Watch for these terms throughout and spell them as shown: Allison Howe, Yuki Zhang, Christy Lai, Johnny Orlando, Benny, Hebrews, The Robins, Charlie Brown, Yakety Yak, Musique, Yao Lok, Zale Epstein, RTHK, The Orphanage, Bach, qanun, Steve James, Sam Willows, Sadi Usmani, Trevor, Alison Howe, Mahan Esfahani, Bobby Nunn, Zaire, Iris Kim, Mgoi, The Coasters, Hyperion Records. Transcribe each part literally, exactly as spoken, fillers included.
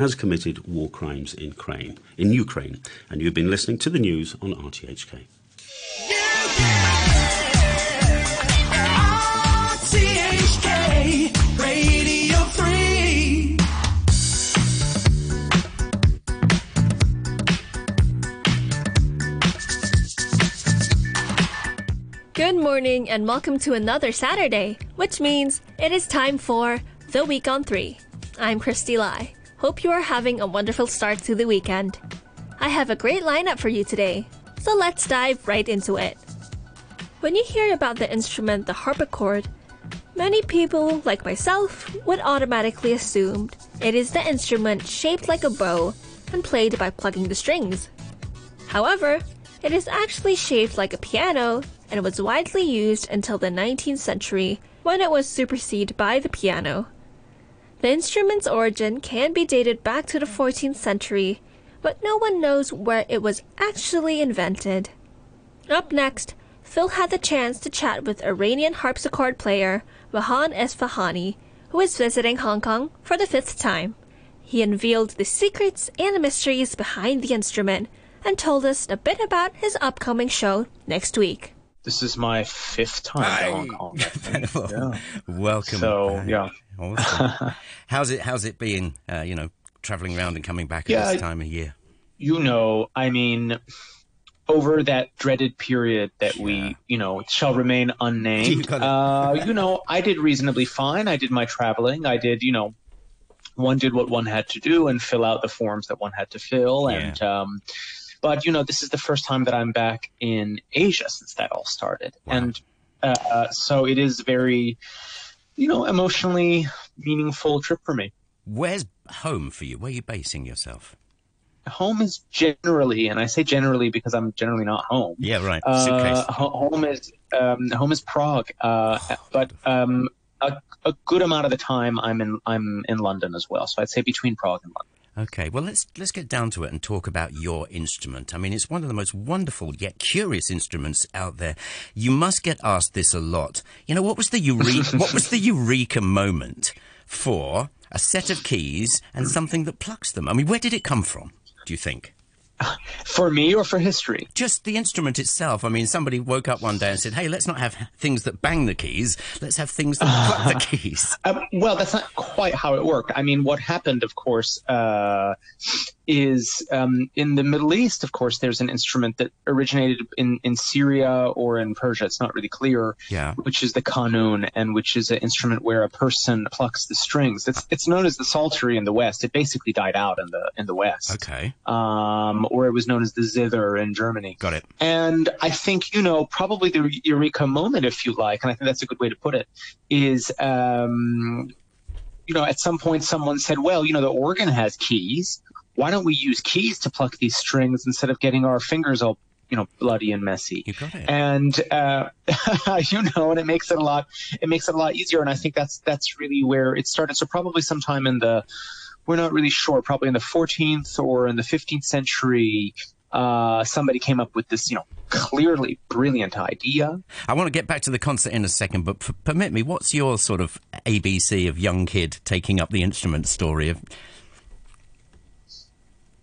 has committed war crimes in Ukraine, in Ukraine. And you've been listening to the news on R T H K. Good morning and welcome to another Saturday, which means it is time for The Week on three. I'm Christy Lai. Hope you are having a wonderful start to the weekend. I have a great lineup for you today, so let's dive right into it. When you hear about the instrument the harpsichord, many people, like myself, would automatically assume it is the instrument shaped like a bow and played by plugging the strings. However, it is actually shaped like a piano and was widely used until the nineteenth century, when it was superseded by the piano. The instrument's origin can be dated back to the fourteenth century, but no one knows where it was actually invented. Up next, Phil had the chance to chat with Iranian harpsichord player Mahan Esfahani, who is visiting Hong Kong for the fifth time. He unveiled the secrets and mysteries behind the instrument and told us a bit about his upcoming show next week. This is my fifth time Hi. to Hong Kong. Yeah. Welcome. So back. yeah, awesome. how's it? How's it being? Uh, you know, traveling around and coming back at yeah, this time of year. You know, I mean, over that dreaded period that yeah. we, you know, shall remain unnamed. You, gotta... uh, you know, I did reasonably fine. I did my traveling. I did, you know, one did what one had to do and fill out the forms that one had to fill, yeah. and. Um, But, you know, this is the first time that I'm back in Asia since that all started. Wow. And uh, so it is very, you know, emotionally meaningful trip for me. Where's home for you? Where are you basing yourself? Home is generally, and I say generally because I'm generally not home. Yeah, right. Uh, home is um, home is Prague. Uh, oh, but um, a, a good amount of the time I'm in I'm in London as well. So I'd say between Prague and London. Okay, well, let's let's get down to it and talk about your instrument. I mean, it's one of the most wonderful yet curious instruments out there. You must get asked this a lot. You know, what was the eureka, what was the eureka moment for a set of keys and something that plucks them? I mean, where did it come from, do you think? For me or for history? Just the instrument itself. I mean, somebody woke up one day and said, hey, let's not have things that bang the keys. Let's have things that pluck uh, the keys. Um, well, that's not quite how it worked. I mean, what happened, of course, uh, is um, in the Middle East, of course, there's an instrument that originated in, in Syria or in Persia. It's not really clear, yeah. which is the qanun, and which is an instrument where a person plucks the strings. It's, it's known as the psaltery in the West. It basically died out in the in the West. Okay. Um, or it was known as the zither in Germany. Got it. And I think, you know, probably the eureka moment, if you like, and I think that's a good way to put it, is, um, you know, at some point someone said, well, you know, the organ has keys. Why don't we use keys to pluck these strings instead of getting our fingers all, you know, bloody and messy? You got it. And, uh, you know, and it makes it a lot, it makes it a lot easier. And I think that's, that's really where it started. So probably sometime in the, we're not really sure, probably in the fourteenth or in the fifteenth century, uh, somebody came up with this, you know, clearly brilliant idea. I want to get back to the concert in a second, but p- permit me, what's your sort of A B C of young kid taking up the instrument story of...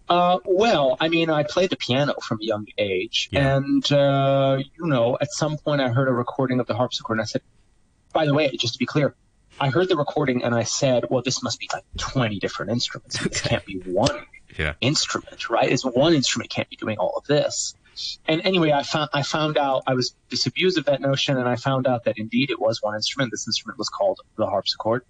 Uh, well, I mean, I played the piano from a young age, yeah. and, uh, you know, at some point I heard a recording of the harpsichord, and I said, by the way, just to be clear, I heard the recording and I said, well, this must be like twenty different instruments. This can't be one yeah. instrument, right? It's one instrument can't be doing all of this. And anyway, I found, I found out, I was disabused of that notion, and I found out that indeed it was one instrument. This instrument was called the harpsichord.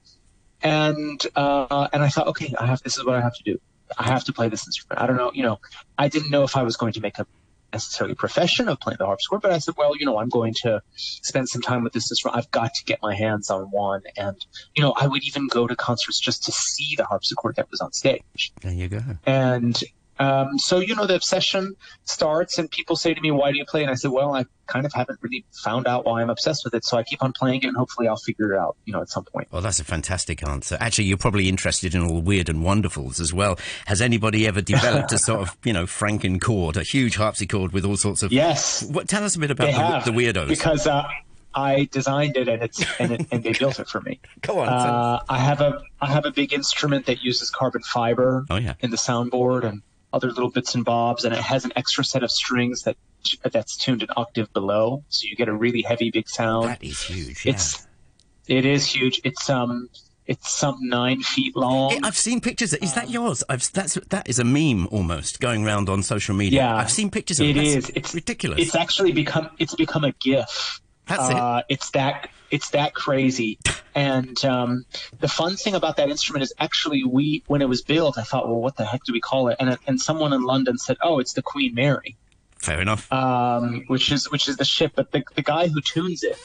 And, uh, and I thought, okay, I have, this is what I have to do. I have to play this instrument. I don't know, you know, I didn't know if I was going to make a necessarily profession of playing the harpsichord, but I said, well, you know, I'm going to spend some time with this instrument. I've got to get my hands on one. And, you know, I would even go to concerts just to see the harpsichord that was on stage. There you go. And um, so, you know, the obsession starts, and people say to me, why do you play? And I said, well, I kind of haven't really found out why I'm obsessed with it. So I keep on playing it, and hopefully I'll figure it out, you know, at some point. Well, that's a fantastic answer. Actually, you're probably interested in all the weird and wonderfuls as well. Has anybody ever developed a sort of, you know, Frankenchord, a huge harpsichord with all sorts of... Yes. What, tell us a bit about the, the weirdos. Because... Uh... I designed it, and it's and, it, and they built it for me. Go on. Uh, I have a I have a big instrument that uses carbon fiber oh, yeah. in the soundboard and other little bits and bobs, and it has an extra set of strings that that's tuned an octave below, so you get a really heavy big sound. That is huge. Yeah. It's it is huge. It's um. It's some nine feet long. It, I've seen pictures. Is that yours? I've, that's that is a meme almost going around on social media. Yeah, I've seen pictures of it. It is. It's ridiculous. It's actually become. It's become a GIF. That's uh, it. It's that. It's that crazy. And um, the fun thing about that instrument is actually we when it was built, I thought, well, what the heck do we call it? And and someone in London said, oh, it's the Queen Mary. Fair enough. Um, which is which is the ship, but the the guy who tunes it,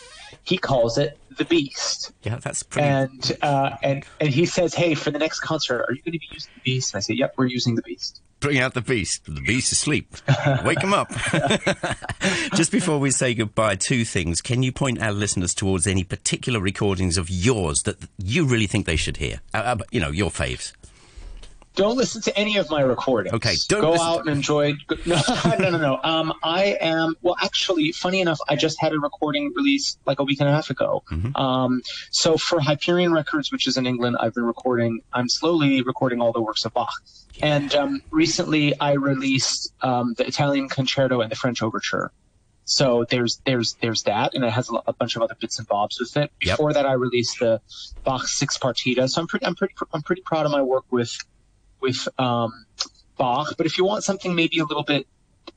he calls it the Beast. Yeah, that's pretty. And uh, and and he says, "Hey, for the next concert, are you going to be using the Beast?" And I say, "Yep, we're using the Beast." Bring out the Beast. The Beast is asleep. Wake him up. Just before we say goodbye, two things. Can you point our listeners towards any particular recordings of yours that you really think they should hear? Uh, you know, your faves. Don't listen to any of my recordings. Okay, don't go out and enjoy. No, no, no, no. Um, I am. Well, actually, funny enough, I just had a recording released like a week and a half ago. Mm-hmm. Um, so for Hyperion Records, which is in England, I've been recording. I'm slowly recording all the works of Bach. Yeah. And um, recently, I released um, the Italian Concerto and the French Overture. So there's there's there's that, and it has a bunch of other bits and bobs with it. Before yep. that, I released the Bach Six Partita. So I'm pretty I'm pretty I'm pretty proud of my work with. with um, Bach, but if you want something maybe a little bit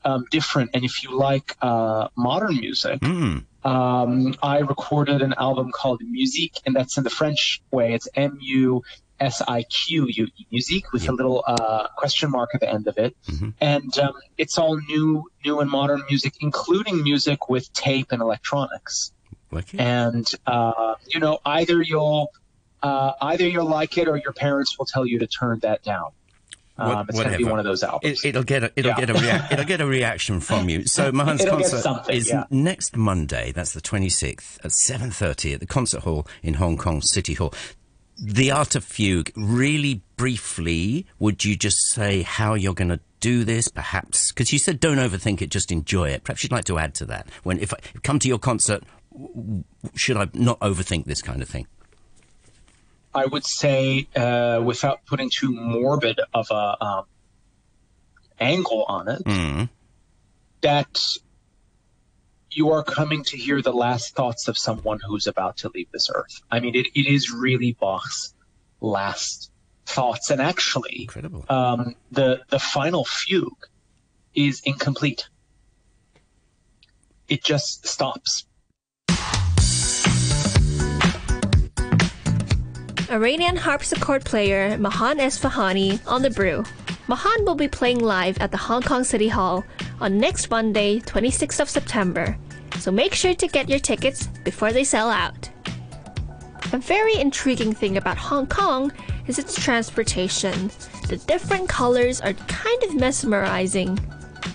um, different, and if you like uh, modern music, mm. um, I recorded an album called Musique, and that's in the French way. It's M U S I Q U E, Musique, with yep. a little uh, question mark at the end of it. Mm-hmm. And um, it's all new new and modern music, including music with tape and electronics. Okay. And, uh, you know, either you'll... Uh, either you'll like it, or your parents will tell you to turn that down. Um, what, it's going to be one of those albums. It, it'll get a, it'll yeah. get a rea- it'll get a reaction from you. So Mahan's it'll concert is yeah. next Monday. That's the twenty-sixth at seven thirty at the Concert Hall in Hong Kong City Hall. The Art of Fugue. Really briefly, would you just say how you're going to do this? Perhaps because you said don't overthink it, just enjoy it. Perhaps you'd like to add to that. When if I come to your concert, should I not overthink this kind of thing? I would say, uh, without putting too morbid of a um, angle on it, mm. that you are coming to hear the last thoughts of someone who's about to leave this earth. I mean, it, it is really Bach's last thoughts, and actually, Incredible. Um, the the final fugue is incomplete. It just stops. Iranian harpsichord player Mahan Esfahani on the brew. Mahan will be playing live at the Hong Kong City Hall on next Monday, twenty-sixth of September, so make sure to get your tickets before they sell out. A very intriguing thing about Hong Kong is its transportation. The different colors are kind of mesmerizing.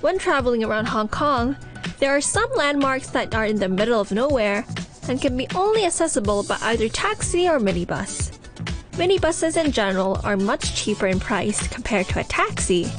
When traveling around Hong Kong, there are some landmarks that are in the middle of nowhere and can be only accessible by either taxi or minibus. Minibuses in general are much cheaper in price compared to a taxi,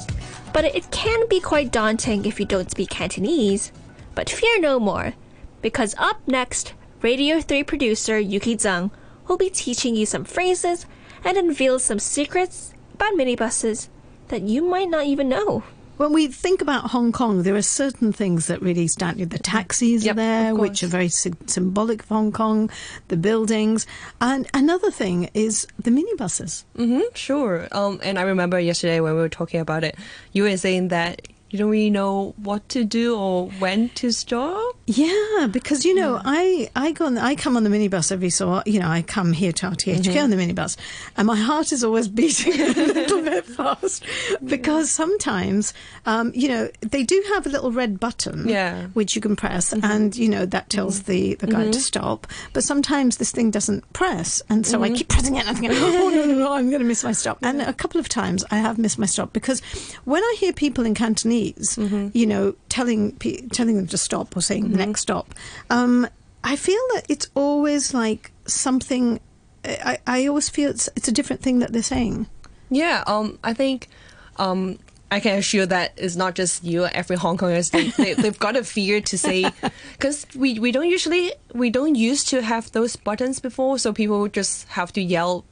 but it can be quite daunting if you don't speak Cantonese. But fear no more, because up next, Radio three producer Yuki Zhang will be teaching you some phrases and unveil some secrets about minibuses that you might not even know. When we think about Hong Kong, there are certain things that really stand out. The taxis yep, are there, which are very sy- symbolic of Hong Kong, the buildings. And another thing is the minibuses. Mm-hmm, sure. Um, and I remember yesterday when we were talking about it, you were saying that you don't really know what to do or when to stop. Yeah, because, you know, yeah. I, I go on, I come on the minibus every so, you know, I come here to R T H K mm-hmm. on the minibus, and my heart is always beating a little bit fast because sometimes, um, you know, they do have a little red button yeah. which you can press mm-hmm. and, you know, that tells mm-hmm. the, the guy mm-hmm. to stop. But sometimes this thing doesn't press, and so mm-hmm. I keep pressing it and I'm thinking, oh, no, no, no, I'm going to miss my stop. Yeah. And a couple of times I have missed my stop because when I hear people in Cantonese, Mm-hmm. you know, telling pe- telling them to stop or saying mm-hmm. next stop. Um, I feel that it's always like something. I, I always feel it's it's a different thing that they're saying. Yeah, um, I think um, I can assure that it's not just you. Every Hong Kongers, they, they, they've got a fear to say, because we, we don't usually, we don't used to have those buttons before, so people would just have to yell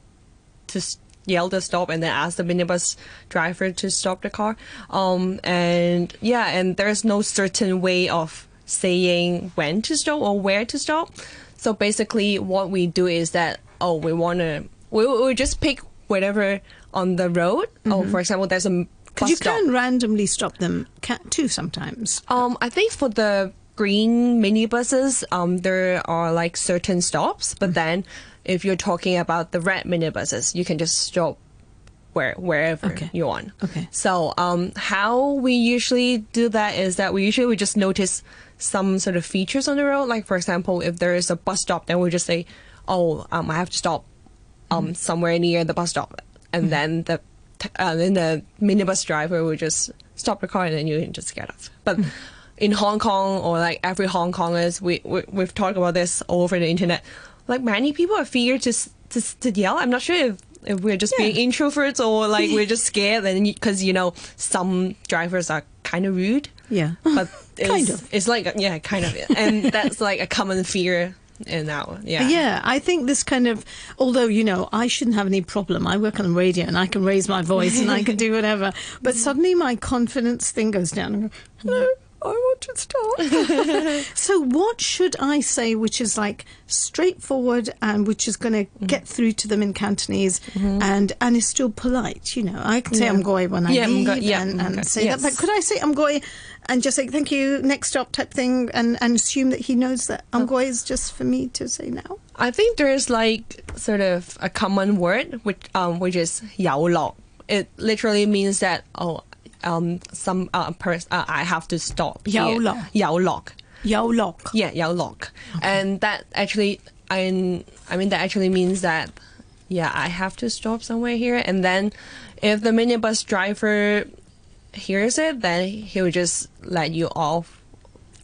to yell to stop and then ask the minibus driver to stop the car. Um, and yeah, and there's no certain way of saying when to stop or where to stop. So basically what we do is that, oh, we want to, we, we just pick whatever on the road. Mm-hmm. Oh, for example, there's a Because you stop. can randomly stop them too sometimes. Um, I think for the green minibuses, um, there are like certain stops. But mm-hmm. then if you're talking about the red minibuses, you can just stop where wherever okay. you want. Okay. So um, how we usually do that is that we usually we just notice some sort of features on the road. Like, for example, if there is a bus stop, then we just say, oh, um, I have to stop um, mm-hmm. somewhere near the bus stop. And mm-hmm. then the and then the minibus driver would just stop the car and then you can just get off. But mm. in Hong Kong, or like every Hong Kongers, we, we, we've talked about this all over the internet. Like, many people are feared to, to, to yell. I'm not sure if, if we're just yeah. being introverts or like we're just scared. And because, you know, some drivers are kind of rude. Yeah. But it's, kind of. It's like, yeah, kind of. And that's like a common fear. In that one, yeah. Yeah, I think this kind of, although, you know, I shouldn't have any problem. I work on radio and I can raise my voice and I can do whatever. But suddenly my confidence thing goes down and I go, no, I want to stop. So what should I say which is like straightforward and which is going to mm-hmm. get through to them in Cantonese mm-hmm. and, and is still polite? You know, I can say yeah. Mgoi when I yeah, leave Mgoi, yeah, and, and say yes. that. But could I say Mgoi? And just say, thank you, next stop type thing, and, and assume that he knows that Amgoy is just for me to say now? I think there is like sort of a common word, which um which is Yao Lok. It literally means that, oh, um some uh, person, uh, I have to stop. Yao Lok. Yao Lok. Yao Lok. Yeah, Yao Lok. Okay. And that actually, I, I mean, that actually means that, yeah, I have to stop somewhere here. And then if the minibus driver hears it, then he'll just let you off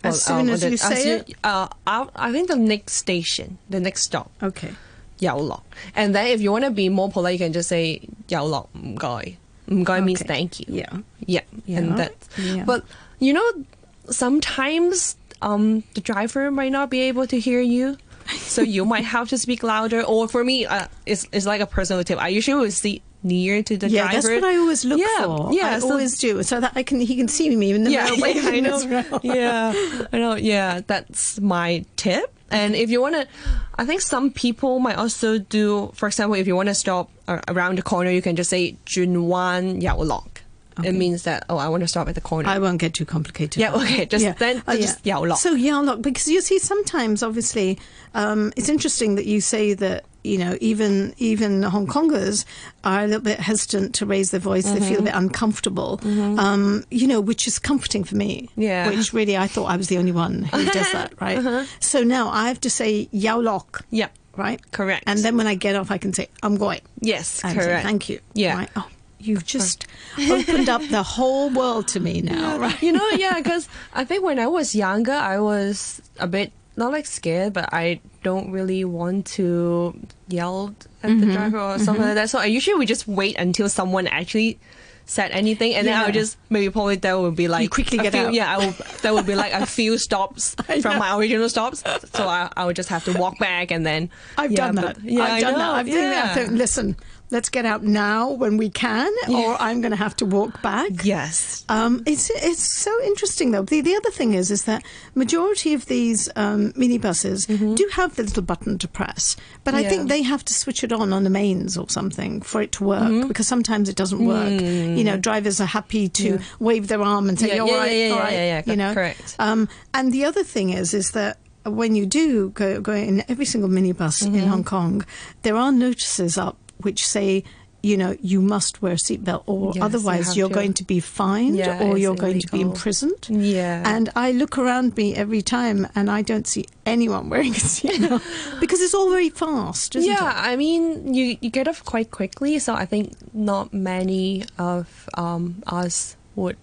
as or, soon um, as the, you say as it. You, uh, I, I think the next station, the next stop. Okay. Yao Lok. And then if you want to be more polite, you can just say Yao Lok Mgoi. Mgoi means thank you. Yeah. Yeah. yeah. And that. Yeah. But you know, sometimes um, the driver might not be able to hear you, so you might have to speak louder. Or for me, uh, it's it's like a personal tip. I usually will see. Near to the yeah, driver. Yeah, that's what I always look yeah, for. Yeah, I so always do, so that I can he can see me in the yeah, railway. Yeah, I know. yeah, I know. Yeah, that's my tip. And if you want to, I think some people might also do. For example, if you want to stop around the corner, you can just say "Jun Wan Yao Lok." Okay. It means that, oh, I want to stop at the corner. I won't get too complicated. Yeah, okay. Just yeah. then, uh, just yeah. Yao Lok. So Yao Lok, because you see, sometimes obviously, um, it's interesting that you say that. You know, even even Hong Kongers are a little bit hesitant to raise their voice. Mm-hmm. They feel a bit uncomfortable, mm-hmm. um, you know, which is comforting for me. Yeah. Which really, I thought I was the only one who does that, right? Uh-huh. So now I have to say Yao Lok. Yeah. Right? Correct. And then when I get off, I can say, I'm going. Yes, and correct. Say, thank you. Yeah. Right? Oh, you've just opened up the whole world to me now, right? You know, yeah, because I think when I was younger, I was a bit, not like scared, but I don't really want to yell at mm-hmm. the driver or something mm-hmm. like that. So I usually would just wait until someone actually said anything, and yeah. then I would just maybe probably that would be like you quickly get few, out. Yeah, I would, that would be like a few stops from my original stops. So I, I would just have to walk back, and then I've yeah, done that. But, yeah, I've I done know. that. I've yeah. done that. I thought, listen, let's get out now when we can, yeah. or I'm going to have to walk back. Yes, um, it's it's so interesting though. The the other thing is is that majority of these um, minibuses mm-hmm. do have the little button to press, but yeah. I think they have to switch it on on the mains or something for it to work mm-hmm. because sometimes it doesn't work. Mm. You know, drivers are happy to yeah. wave their arm and say, yeah, "All yeah, right, yeah, yeah, all right," yeah, yeah, yeah. you know. Correct. Um, and the other thing is is that. When you do go, go in every single minibus mm-hmm. in Hong Kong, there are notices up which say, you know, you must wear a seatbelt or yes, otherwise you you're to. going to be fined yeah, or you're going illegal. to be imprisoned. Yeah. And I look around me every time and I don't see anyone wearing a seatbelt because it's all very fast, isn't yeah, it? Yeah, I mean, you, you get off quite quickly. So I think not many of um, us would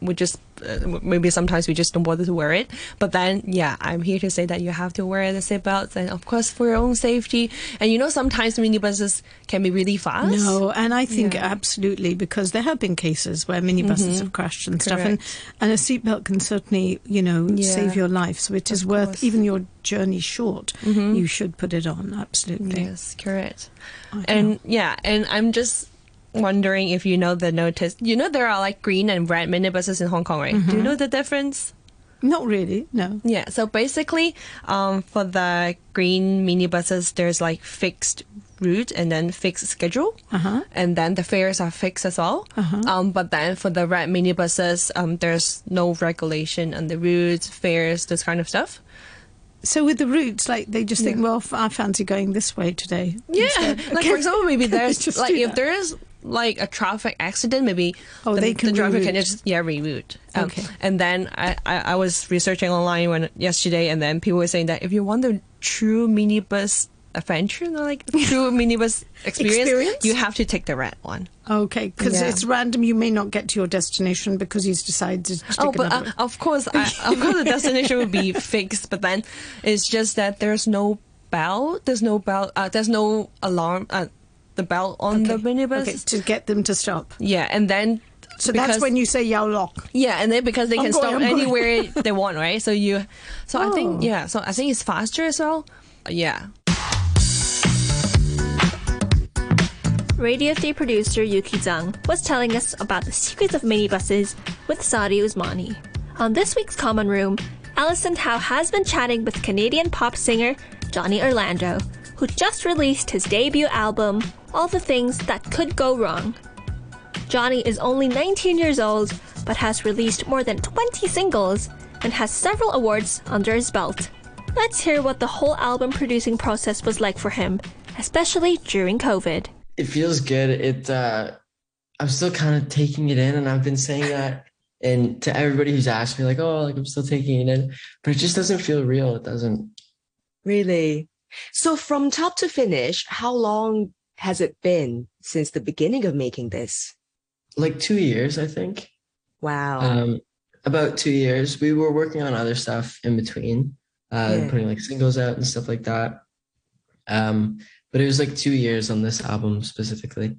we just uh, maybe sometimes we just don't bother to wear it. But then, yeah, I'm here to say that you have to wear the seatbelts, and of course for your own safety. And you know, sometimes minibuses can be really fast. No, and I think yeah. absolutely, because there have been cases where minibuses mm-hmm. have crashed and Correct. stuff, and and a seatbelt can certainly, you know, yeah. save your life. So it is of worth course. even your journey short. Mm-hmm. You should put it on, absolutely. Yes, correct. And know. yeah, and I'm just wondering if you know the notice. You know, there are like green and red minibuses in Hong Kong, right? Mm-hmm. Do you know the difference? Not really, no. Yeah, so basically um, for the green minibuses, there's like fixed route and then fixed schedule. Uh-huh. And then the fares are fixed as well. Uh-huh. Um, but then for the red minibuses, um, there's no regulation on the routes, fares, this kind of stuff. So with the routes, like they just think, yeah. well, I fancy going this way today. Yeah, instead. like okay. for example, maybe there's like if there is like a traffic accident, maybe oh, the, they can the driver re-route. can just yeah reroute. Um, okay. And then I, I, I was researching online when yesterday, and then people were saying that if you want the true minibus adventure, like true minibus experience, experience, you have to take the red one. Okay, because yeah. it's random. You may not get to your destination because you've decided to take oh, but uh, of course, I, of course, the destination would be fixed. But then it's just that there's no bell. There's no bell. Uh, there's no alarm. Uh, the bell on okay. the minibus okay, to get them to stop. Yeah, and then. So because, that's when you say Yao Lok. Yeah, and then because they can I'm stop going, anywhere going. they want, right? So you, so oh. I think yeah, so I think it's faster as well. Yeah. Radio three producer Yuki Zhang was telling us about the secrets of minibuses with Sadi Usmani. On this week's Common Room, Alison Howe has been chatting with Canadian pop singer Johnny Orlando, who just released his debut album, All the Things That Could Go Wrong. Johnny is only nineteen years old, but has released more than twenty singles and has several awards under his belt. Let's hear what the whole album producing process was like for him, especially during COVID. It feels good. It uh, I'm still kind of taking it in, and I've been saying that, and to everybody who's asked me, like, oh, like I'm still taking it in, but it just doesn't feel real. It doesn't. Really? So from top to finish, how long has it been since the beginning of making this? Like two years, I think. Wow. Um, about two years. We were working on other stuff in between, uh, yeah. putting like singles out and stuff like that. Um. But it was like two years on this album specifically.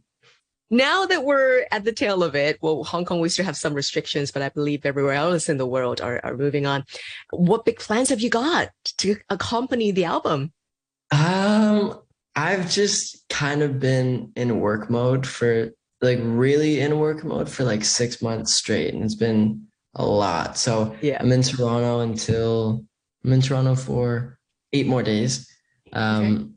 Now that we're at the tail of it, well, Hong Kong, we still have some restrictions, but I believe everywhere else in the world are, are moving on. What big plans have you got to accompany the album? Um, I've just kind of been in work mode for like really in work mode for like six months straight. And it's been a lot. So yeah. I'm in Toronto until I'm in Toronto for eight more days. Um, okay.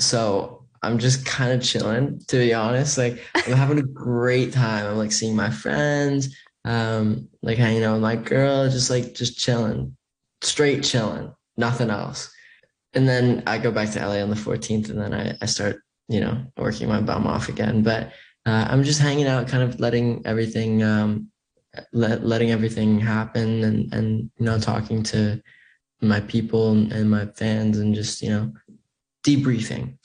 So I'm just kind of chilling, to be honest. Like I'm having a great time. I'm like seeing my friends, um, like hanging out with my girl, just like just chilling, straight chilling, nothing else. And then I go back to L A on the fourteenth, and then I, I start, you know, working my bum off again. But uh, I'm just hanging out, kind of letting everything, um, let, letting everything happen, and and you know, talking to my people and, and my fans, and just you know. Debriefing.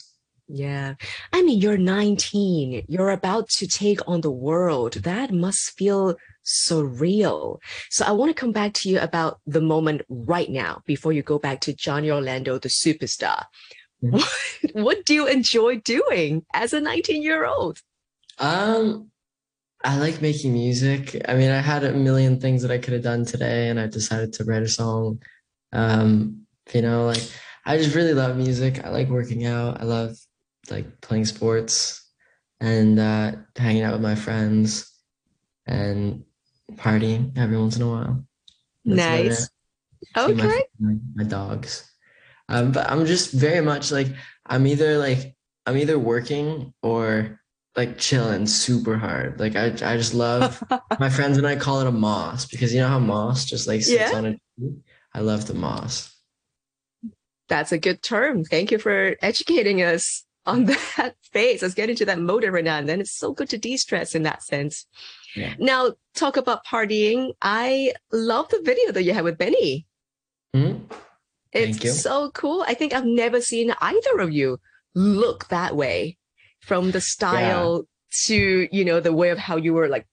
Yeah. I mean, you're nineteen. You're about to take on the world. That must feel surreal. So I want to come back to you about the moment right now before you go back to Johnny Orlando, the superstar. Mm-hmm. What, what do you enjoy doing as a nineteen-year-old? Um, I like making music. I mean, I had a million things that I could have done today, and I decided to write a song. Um, you know, like I just really love music. I like working out. I love like playing sports and uh, hanging out with my friends and partying every once in a while. That's nice. Okay. My, my dogs. Um, but I'm just very much like I'm either like I'm either working or like chilling super hard. Like I I just love my friends and I call it a moss because you know how moss just like sits yeah. on a tree. I love the moss. That's a good term. Thank you for educating us on that phase. Let's get into that mode every now and then. It's so good to de-stress in that sense. Yeah. Now, talk about partying. I love the video that you had with Benny. Mm-hmm. It's Thank you. so cool. I think I've never seen either of you look that way, from the style yeah. to, you know, the way of how you were like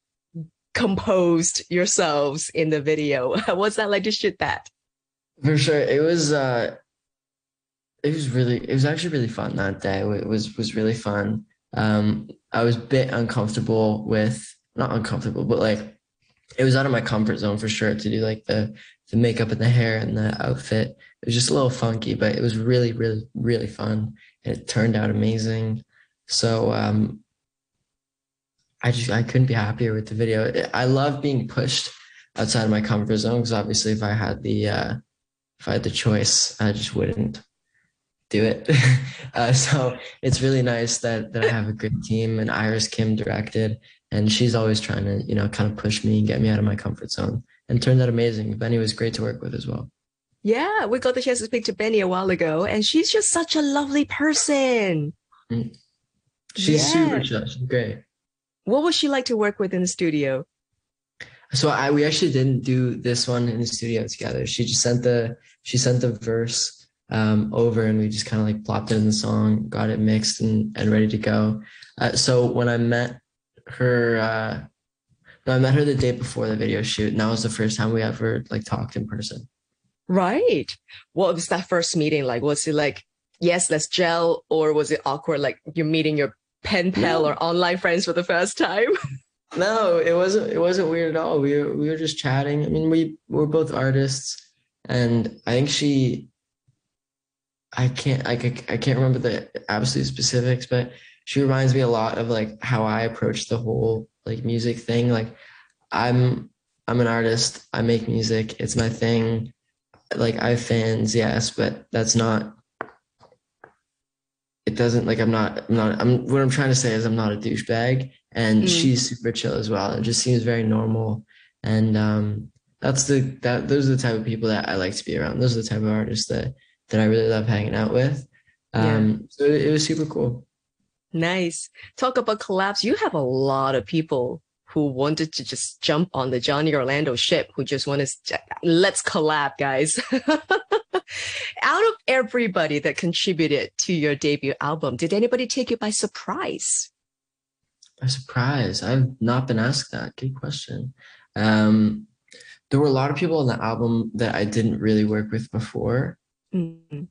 composed yourselves in the video. What's that like to shoot that? For sure. It was, uh, it was really, it was actually really fun that day. It was, was really fun. Um, I was a bit uncomfortable with, not uncomfortable, but like, it was out of my comfort zone for sure to do like the, the makeup and the hair and the outfit. It was just a little funky, but it was really, really, really fun. And it turned out amazing. So, um, I just, I couldn't be happier with the video. I love being pushed outside of my comfort zone, because obviously if I had the, uh, if I had the choice, I just wouldn't do it. uh, so it's really nice that, that I have a good team, and Iris Kim directed, and she's always trying to, you know, kind of push me and get me out of my comfort zone, and turned out amazing. Benny was great to work with as well. Yeah. We got the chance to speak to Benny a while ago, and she's just such a lovely person. Mm. She's yeah. super chill. She's great. What was she like to work with in the studio? So I we actually didn't do this one in the studio together. She just sent the she sent the verse um, over, and we just kind of like plopped it in the song, got it mixed and, and ready to go. Uh, so when I met her, uh, no, I met her the day before the video shoot, and that was the first time we ever like talked in person. Right. What was that first meeting like? Was it like, yes, let's gel, or was it awkward? Like you're meeting your pen pal yeah. or online friends for the first time? No, it wasn't it wasn't weird at all. We were, we were just chatting. I mean, we were both artists, and I think she I can't I, I can't remember the absolute specifics, but she reminds me a lot of like how I approach the whole like music thing. Like I'm I'm an artist. I make music. It's my thing. Like I have fans, yes, but that's not It doesn't like I'm not I'm not I'm what I'm trying to say is I'm not a douchebag, and mm. she's super chill as well. It just seems very normal, and um, that's the that those are the type of people that I like to be around. Those are the type of artists that that I really love hanging out with. Um, yeah. So it, it was super cool. Nice. Talk about collabs. You have a lot of people who wanted to just jump on the Johnny Orlando ship, who just want to let's collab, guys. Out of everybody that contributed to your debut album, did anybody take you by surprise? By surprise? I've not been asked that. Good question. Um, there were a lot of people on the album that I didn't really work with before. Mm-hmm.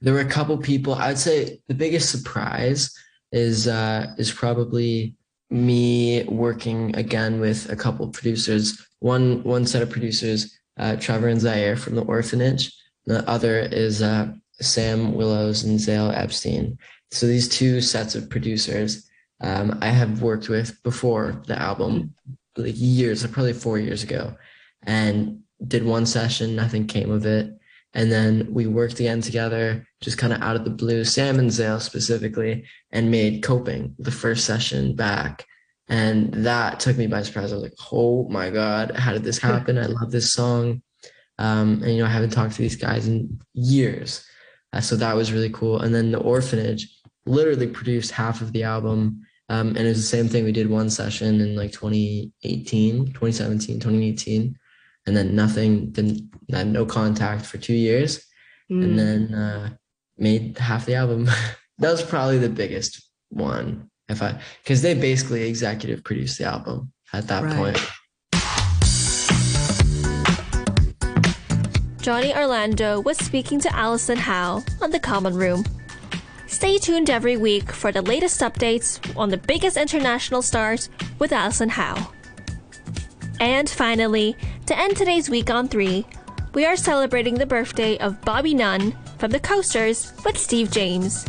There were a couple people. I'd say the biggest surprise is uh, is probably me working again with a couple producers. One one set of producers, uh, Trevor and Zaire from The Orphanage. The other is uh, Sam Willows and Zale Epstein. So these two sets of producers um, I have worked with before the album, like years, probably four years ago, and did one session, nothing came of it. And then we worked again together, just kind of out of the blue, Sam and Zale specifically, and made Coping, the first session back. And that took me by surprise. I was like, oh my God, how did this happen? I love this song. Um, and, you know, I haven't talked to these guys in years. Uh, so that was really cool. And then The Orphanage literally produced half of the album. Um, and it was the same thing. We did one session in like twenty eighteen, twenty seventeen, twenty eighteen, and then nothing, then no contact for two years. Mm. And then uh, made half the album. That was probably the biggest one. If I, because they basically executive produced the album at that right. point. Johnny Orlando was speaking to Allison Howe on The Common Room. Stay tuned every week for the latest updates on the biggest international stars with Allison Howe. And finally, to end today's Week on three, we are celebrating the birthday of Bobby Nunn from The Coasters with Steve James.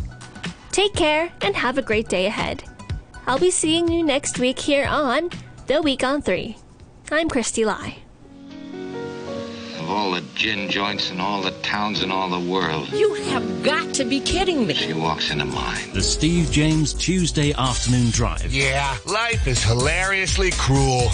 Take care and have a great day ahead. I'll be seeing you next week here on The Week on three. I'm Christy Lai. Of all the gin joints in all the towns in all the world. You have got to be kidding me. She walks into mine. The Steve James Tuesday Afternoon Drive. Yeah, life is hilariously cruel.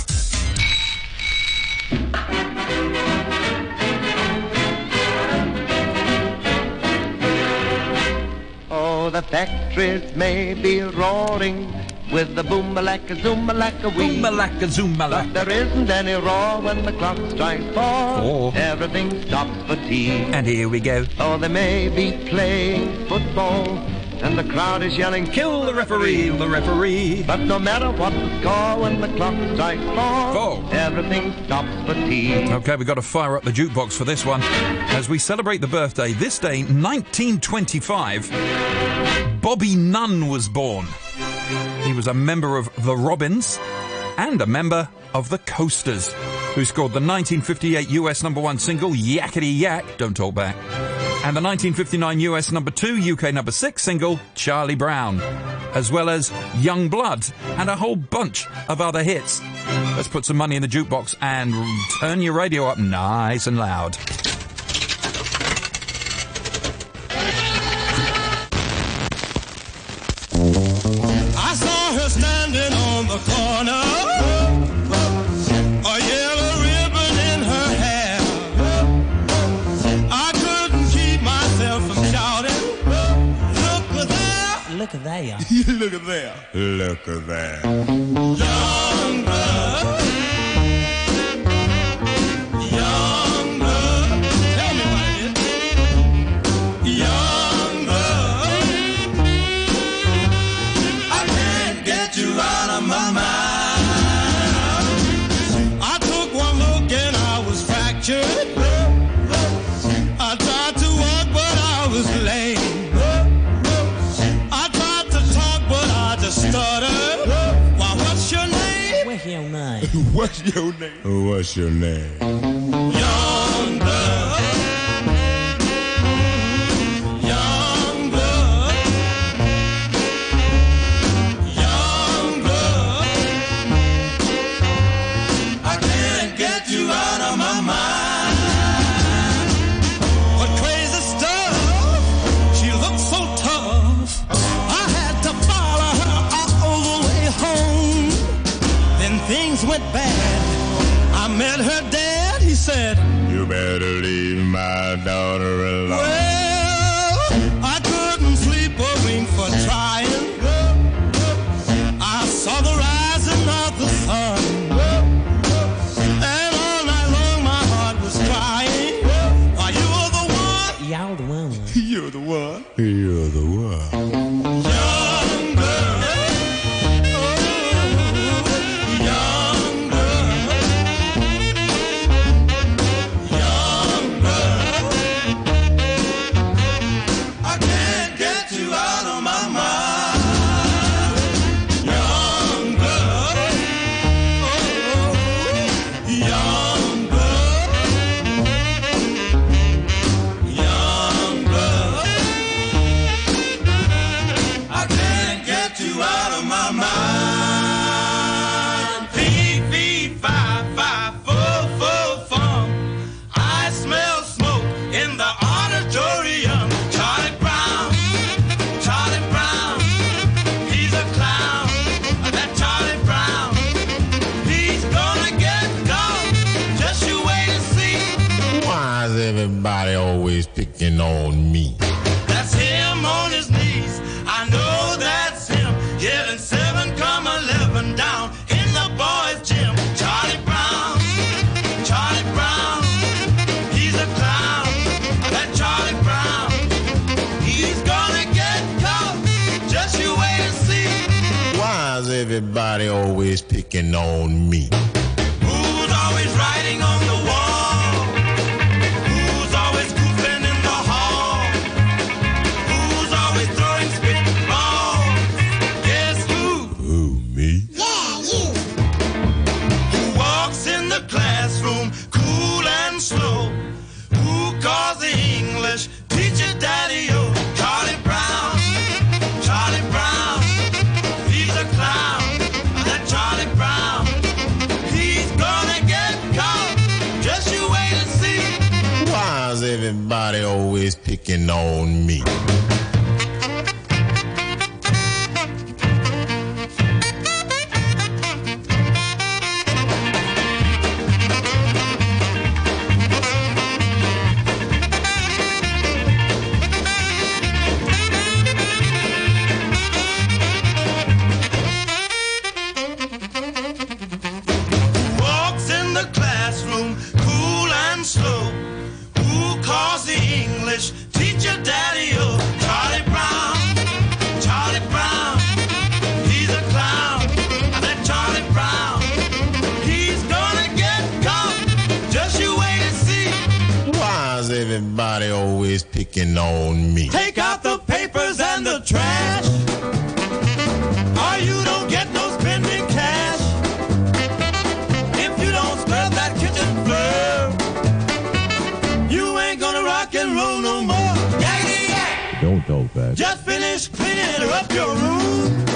Oh, the factories may be roaring with the boom-a-lacka, zoom-a-lacka, wee. Boom-a-lacka, zoom-a-lacka. But there isn't any roar when the clock strikes four. Four. Everything stops for tea. And here we go. Or they may be playing football and the crowd is yelling, kill the referee, the referee. But no matter what score, when the clock strikes four, four, everything stops for tea. Okay, we've got to fire up the jukebox for this one. As we celebrate the birthday, this day, nineteen twenty-five, Bobby Nunn was born. He was a member of The Robins and a member of The Coasters, who scored the nineteen fifty-eight U S number one single, Yakety Yak, Don't Talk Back, and the nineteen fifty-nine U S number two, U K number six single, Charlie Brown, as well as Young Blood and a whole bunch of other hits. Let's put some money in the jukebox and turn your radio up nice and loud. I saw her standing on the corner, look at there. Look at there. Look at there. Young blood. Young blood. Tell me about it. Young blood. I can't get you out of my mind. I took one look and I was fractured. I tried to walk but I was lame. What's your name? What's your name? Young blood. Young blood. Young blood. I can't get you out of my mind. What crazy stuff. She looked so tough. I had to follow her all the way home. Then things went bad. Met her dad, he said, you better leave my daughter alone. Well, I couldn't sleep a wink for trying. I saw the rising of the sun, and all night long my heart was crying. Why, you are the one. You're the one. You're the one. You're the one. Young girl. Everybody always picking on me. That's him on his knees. I know that's him. Yelling seven come eleven down in the boys' gym. Charlie Brown, Charlie Brown, he's a clown. That Charlie Brown, he's gonna get caught. Just you wait and see. Why is everybody always picking on me? Who's always riding on the wall? Everybody always picking on me. Teacher Daddy, oh, Charlie Brown, always picking on me. Take out the papers and the trash, or you don't get no spending cash. If you don't scrub that kitchen floor, you ain't gonna rock and roll no more. Yakety yak! Don't know that. Just finish cleaning up your room.